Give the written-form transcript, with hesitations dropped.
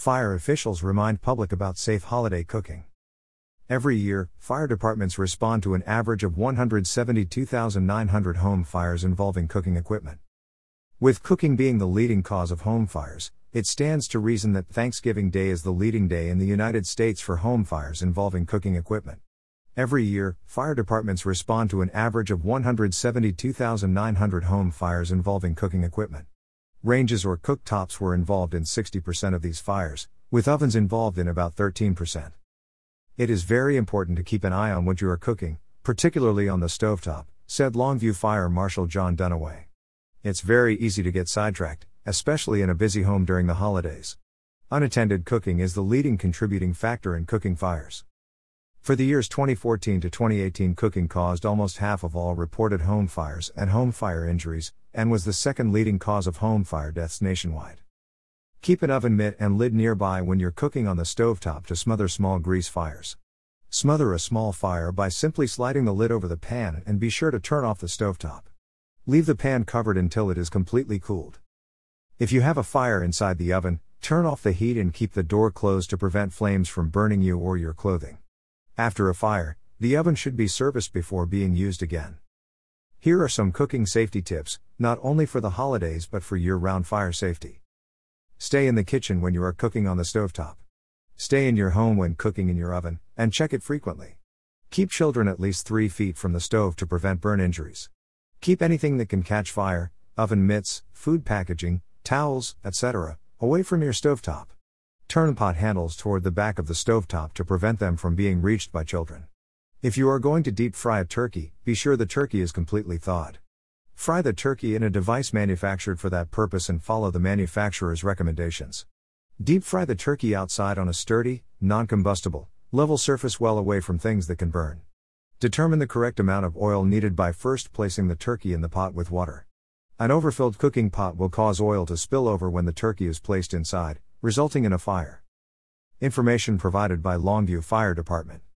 Fire officials remind public about safe holiday cooking. Every year, fire departments respond to an average of 172,900 home fires involving cooking equipment. With cooking being the leading cause of home fires, it stands to reason that Thanksgiving Day is the leading day in the United States for home fires involving cooking equipment. Every year, fire departments respond to an average of 172,900 home fires involving cooking equipment. Ranges or cooktops were involved in 60% of these fires, with ovens involved in about 13%. It is very important to keep an eye on what you are cooking, particularly on the stovetop, said Longview Fire Marshal John Dunaway. It's very easy to get sidetracked, especially in a busy home during the holidays. Unattended cooking is the leading contributing factor in cooking fires. For the years 2014 to 2018, cooking caused almost half of all reported home fires and home fire injuries, and was the second leading cause of home fire deaths nationwide. Keep an oven mitt and lid nearby when you're cooking on the stovetop to smother small grease fires. Smother a small fire by simply sliding the lid over the pan, and be sure to turn off the stovetop. Leave the pan covered until it is completely cooled. If you have a fire inside the oven, turn off the heat and keep the door closed to prevent flames from burning you or your clothing. After a fire, the oven should be serviced before being used again. Here are some cooking safety tips, not only for the holidays but for year-round fire safety. Stay in the kitchen when you are cooking on the stovetop. Stay in your home when cooking in your oven, and check it frequently. Keep children at least 3 feet from the stove to prevent burn injuries. Keep anything that can catch fire, oven mitts, food packaging, towels, etc., away from your stovetop. Turn pot handles toward the back of the stovetop to prevent them from being reached by children. If you are going to deep fry a turkey, be sure the turkey is completely thawed. Fry the turkey in a device manufactured for that purpose and follow the manufacturer's recommendations. Deep fry the turkey outside on a sturdy, non-combustible, level surface well away from things that can burn. Determine the correct amount of oil needed by first placing the turkey in the pot with water. An overfilled cooking pot will cause oil to spill over when the turkey is placed inside, resulting in a fire. Information provided by Longview Fire Department.